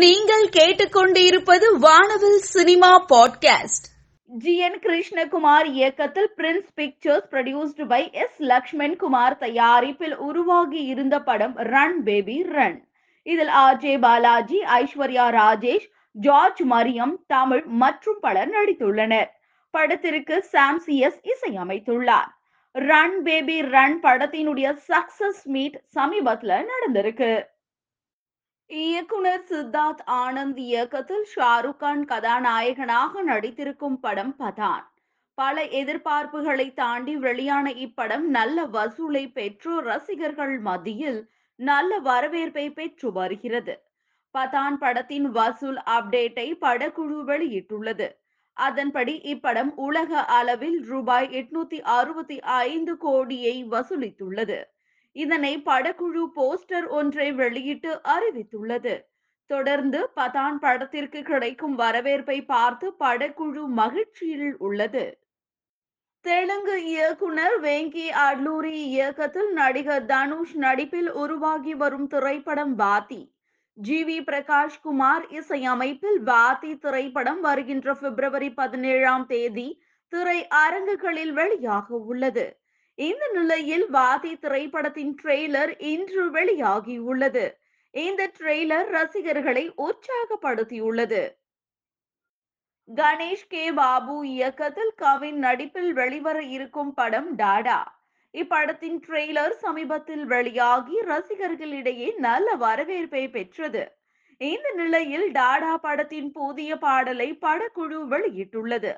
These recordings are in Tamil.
நீங்கள் கேட்டுக்கொண்டிருப்பது Vaanavil cinema podcast. G N Krishnakumar இயக்கத்தில் Prince Pictures produced by S Lakshman Kumar தயாரிப்பில் உருவாகி இருந்த படம் ரன் பேபி ரன். இதில் ஆர்ஜே பாலாஜி, ஐஸ்வர்யா ராஜேஷ், ஜார்ஜ் மரியம், தமிழ் மற்றும் பலர் நடித்துள்ளனர். படத்திற்கு சாம்சிஎஸ் இசையமைத்துள்ளார். ரன் பேபி ரன் படத்தினுடைய சக்சஸ் மீட் சமீபத்துல நடந்திருக்கு. இயக்குனர் சித்தார்த் ஆனந்த் இயக்கத்தில் ஷாருக் கான் கதாநாயகனாக நடித்திருக்கும் படம் பதான். பல எதிர்பார்ப்புகளை தாண்டி வெளியான இப்படம் நல்ல வசூலை பெற்று ரசிகர்கள் மத்தியில் நல்ல வரவேற்பை பெற்று வருகிறது. பதான் படத்தின் வசூல் அப்டேட்டை படக்குழு வெளியிட்டுள்ளது. அதன்படி இப்படம் உலக அளவில் ரூபாய் 865 கோடியை வசூலித்துள்ளது. இதனை படக்குழு போஸ்டர் ஒன்றை வெளியிட்டு அறிவித்துள்ளது. தொடர்ந்து பதான் படத்திற்கு கிடைக்கும் வரவேற்பை பார்த்து படக்குழு மகிழ்ச்சியில் உள்ளது. தெலுங்கு இயக்குனர் வெங்கி அட்லூரி இயக்கத்தில் நடிகர் தனுஷ் நடிப்பில் உருவாகி வரும் திரைப்படம் வாதி. ஜிவி பிரகாஷ் குமார் இசையமைப்பில் வாதி திரைப்படம் வருகின்ற பிப்ரவரி 17ஆம் தேதி திரை அரங்குகளில் வெளியாக உள்ளது. இந்த நிலையில் வாதி திரைப்படத்தின் ட்ரெய்லர் இன்று வெளியாகி உள்ளது. இந்த ட்ரெய்லர் ரசிகர்களை உற்சாகப்படுத்தியுள்ளது. கணேஷ் கே பாபு இயக்கத்தில் கவின் நடிப்பில் வெளிவர இருக்கும் படம் டாடா. இப்படத்தின் ட்ரெய்லர் சமீபத்தில் வெளியாகி ரசிகர்களிடையே நல்ல வரவேற்பை பெற்றது. இந்த நிலையில் டாடா படத்தின் புதிய பாடலை படக்குழு வெளியிட்டுள்ளது.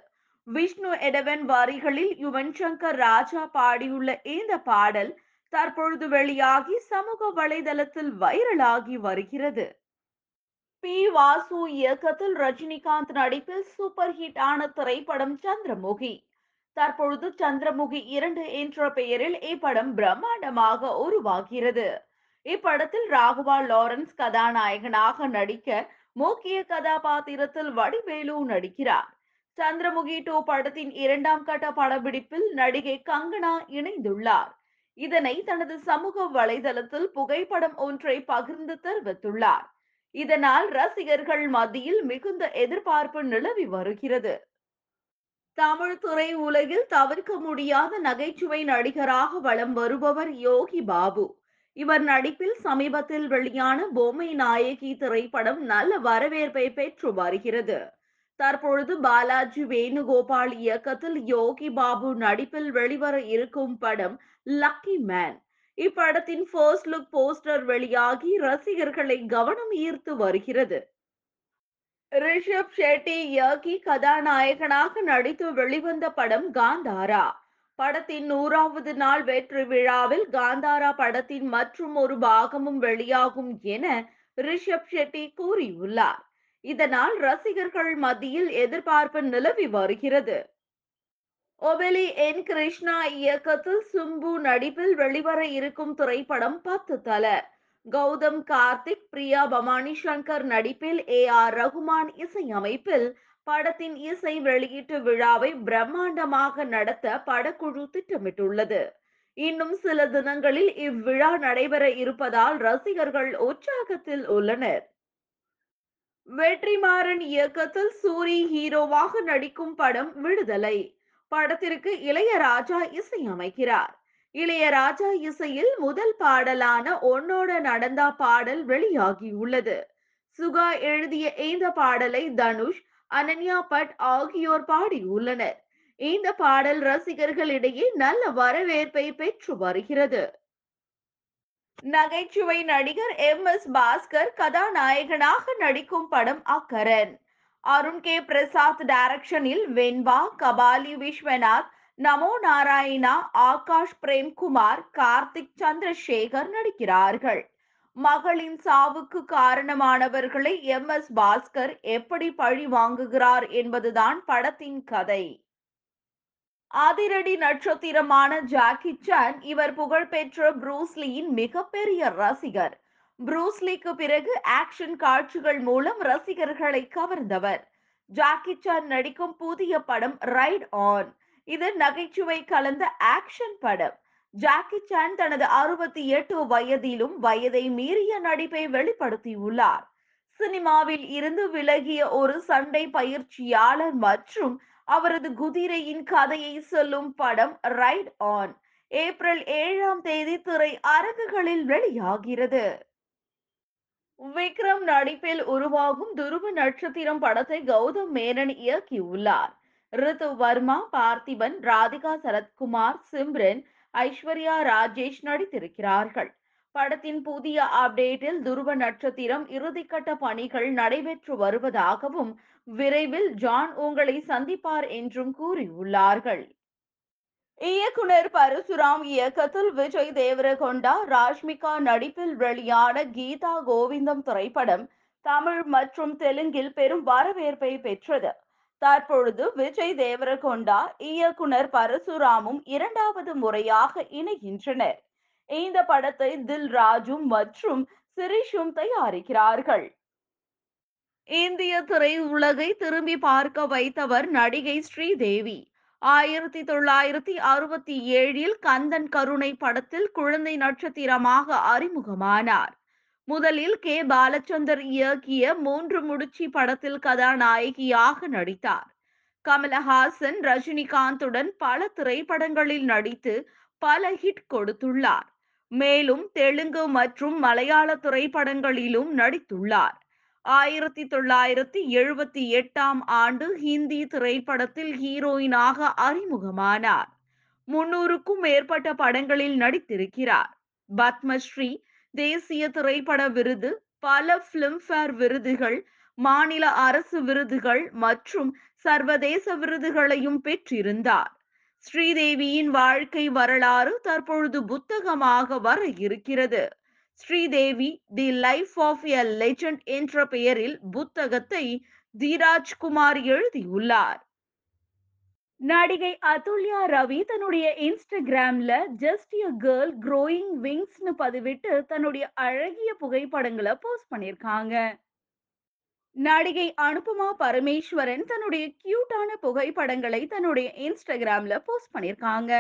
விஷ்ணு எடவன் வரிகளில் யுவன் சங்கர் ராஜா பாடியுள்ள இந்த பாடல் தற்பொழுது வெளியாகி சமூக வலைதளத்தில் வைரலாகி வருகிறது. பி வாசு இயக்கத்தில் ரஜினிகாந்த் நடிப்பில் சூப்பர் ஹிட் ஆன திரைப்படம் சந்திரமுகி. தற்பொழுது சந்திரமுகி 2 என்ற பெயரில் இப்படம் பிரம்மாண்டமாக உருவாகிறது. இப்படத்தில் ராகுல் லாரன்ஸ் கதாநாயகனாக நடிக்க முக்கிய கதாபாத்திரத்தில் வடிவேலு நடிக்கிறார். சந்திரமுகி 2 படத்தின் 2ஆம் கட்ட படப்பிடிப்பில் நடிகை கங்கனா இணைந்துள்ளார். இதனை தனது சமூக வலைதளத்தில் புகைப்படம் ஒன்றை பகிர்ந்து தெரிவித்துள்ளார். இதனால் ரசிகர்கள் மத்தியில் மிகுந்த எதிர்பார்ப்பு நிலவி வருகிறது. தமிழ் துறை உலகில் தவிர்க்க முடியாத நகைச்சுவை நடிகராக வலம் வருபவர் யோகி பாபு. இவர் நடிப்பில் சமீபத்தில் வெளியான பொம்மை நாயகி திரைப்படம் நல்ல வரவேற்பை பெற்று வருகிறது. தற்பொழுது பாலாஜி வேணுகோபால் இயக்கத்தில் யோகி பாபு நடிப்பில் வெளிவர இருக்கும் படம் லக்கி மேன். இப்படத்தின் ஃபர்ஸ்ட் லுக் போஸ்டர் வெளியாகி ரசிகர்களை கவனம் ஈர்த்து வருகிறது. ரிஷப் ஷெட்டி யோகி கதாநாயகனாக நடித்து வெளிவந்த படம் காந்தாரா. படத்தின் 100வது நாள் வெற்றி விழாவில் காந்தாரா படத்தின் மற்றும் ஒரு பாகமும் வெளியாகும் என ரிஷப் ஷெட்டி கூறியுள்ளார். இதனால் ரசிகர்கள் மத்தியில் எதிர்பார்ப்பு நிலவி வருகிறது. ஒபெலி என் கிருஷ்ணா இயக்கத்தில் சும்பு நடிப்பில் வெளிவர இருக்கும் திரைப்படம் 10 தல. கௌதம் கார்த்திக், பிரியா பமானி சங்கர் நடிப்பில், A.R. ரகுமான் இசையமைப்பில் படத்தின் இசை வெளியீட்டு விழாவை பிரம்மாண்டமாக நடத்த படக்குழு திட்டமிட்டுள்ளது. இன்னும் சில தினங்களில் இவ்விழா நடைபெற இருப்பதால் ரசிகர்கள் உற்சாகத்தில் உள்ளனர். வெற்றிமாறன் இயக்கத்தில் சூரி ஹீரோவாக நடிக்கும் படம் விடுதலை. படத்திற்கு இளையராஜா இசையமைக்கிறார். இளையராஜா இசையில் முதல் பாடலான ஒன்னோட நடந்தா பாடல் வெளியாகி உள்ளது. சுகா எழுதிய இந்த பாடலை தனுஷ், அனன்யா பட் ஆகியோர் பாடியுள்ளனர். இந்த பாடல் ரசிகர்களிடையே நல்ல வரவேற்பை பெற்று வருகிறது. நகைச்சுவை நடிகர் M.S. பாஸ்கர் கதாநாயகனாக நடிக்கும் படம் அக்கரன். அருண் கே பிரசாத் டைரக்ஷனில் வெண்பா, கபாலி விஸ்வநாத், நமோ நாராயணா, ஆகாஷ் பிரேம்குமார், கார்த்திக் சந்திரசேகர் நடிக்கிறார்கள். மகளின் சாவுக்கு காரணமானவர்களை M.S. பாஸ்கர் எப்படி பழி வாங்குகிறார் என்பதுதான் படத்தின் கதை. அதிரடி நட்சத்திரமான ஜாக்கி சான் இவர் புகழ்பெற்ற புரூஸ்லியின் மிகப்பெரிய ரசிகர். புரூஸ்லிக்கு பிறகு ஆக்ஷன் காட்சிகள் மூலம் ரசிகர்களை கவர்ந்தவர். ஜாக்கி சான் நடிக்கும் புதிய படம் ரைட் ஆன். இது நகைச்சுவை கலந்த ஆக்ஷன் படம். ஜாக்கி சான் தனது 68 வயதிலும் வயதை மீறிய நடிப்பை வெளிப்படுத்தியுள்ளார். சினிமாவில் இருந்து விலகிய ஒரு சண்டை பயிற்சியாளர் மற்றும் அவரது குதிரையின் கதையை சொல்லும் படம் ரைட் ஆன் ஏப்ரல் 7ஆம் தேதி திரை அரங்குகளில் வெளியாகிறது. விக்ரம் நடிப்பில் உருவாகும் துருவ நட்சத்திரம் படத்தை கௌதம் மேனன் இயக்கியுள்ளார். ரித்து வர்மா, பார்த்திபன், ராதிகா சரத்குமார், சிம்ரன், ஐஸ்வர்யா ராஜேஷ் நடித்திருக்கிறார்கள். படத்தின் புதிய அப்டேட்டில் துருவ நட்சத்திரம் இறுதிக்கட்ட பணிகள் நடைபெற்று வருவதாகவும் விரைவில் ஜான் உங்களை சந்திப்பார் என்றும் கூறியுள்ளார்கள். இயக்குனர் பரசுராம் இயக்கத்தில் விஜய் தேவரகொண்டா, ராஷ்மிகா நடிப்பில் வெளியான கீதா கோவிந்தம் திரைப்படம் தமிழ் மற்றும் தெலுங்கில் பெரும் வரவேற்பை பெற்றது. தற்பொழுது விஜய் தேவரகொண்டா, இயக்குனர் பரசுராமும் 2வது முறையாக இணைகின்றனர். இந்த படத்தை தில்ராஜும் மற்றும் சிரிஷும் தயாரிக்கிறார்கள். இந்திய திரை உலகை திரும்பி பார்க்க வைத்தவர் நடிகை ஸ்ரீதேவி. 1967இல் கந்தன் கருணை படத்தில் குழந்தை நட்சத்திரமாக அறிமுகமானார். முதலில் கே பாலச்சந்தர் இயக்கிய 3 முடிச்சி படத்தில் கதாநாயகியாக நடித்தார். கமலஹாசன், ரஜினிகாந்துடன் பல திரைப்படங்களில் நடித்து பல ஹிட் கொடுத்துள்ளார். மேலும் தெலுங்கு மற்றும் மலையாள திரைப்படங்களிலும் நடித்துள்ளார். 1978ஆம் ஆண்டு ஹிந்தி திரைப்படத்தில் ஹீரோயினாக அறிமுகமானார். 300க்கும் மேற்பட்ட படங்களில் நடித்திருக்கிறார். பத்மஸ்ரீ, தேசிய திரைப்பட விருது, பல பிலிம்பேர் விருதுகள், மாநில அரசு விருதுகள் மற்றும் சர்வதேச விருதுகளையும் பெற்றிருந்தார். ஸ்ரீதேவியின் வாழ்க்கை வரலாறு தற்பொழுது புத்தகமாக வர இருக்கிறது. Sridevi the life of a legend என்ற பெயரில் புத்தகத்தை தீராஜ்குமார் எழுதியுள்ளார். நடிகை அதுல்யா ரவி தன்னுடைய இன்ஸ்டாகிராம்ல ஜஸ்ட் எ கேர்ள் க்ரோயிங் விங்ஸ்னு பதிவிட்டு தன்னுடைய அழகிய புகைப்படங்களை போஸ்ட் பண்ணியிருக்காங்க. நடிகை அனுபமா பரமேஸ்வரன் தன்னுடைய கியூட்டான புகைப்படங்களை தன்னுடைய இன்ஸ்டாகிராம்ல போஸ்ட் பண்ணியிருக்காங்க.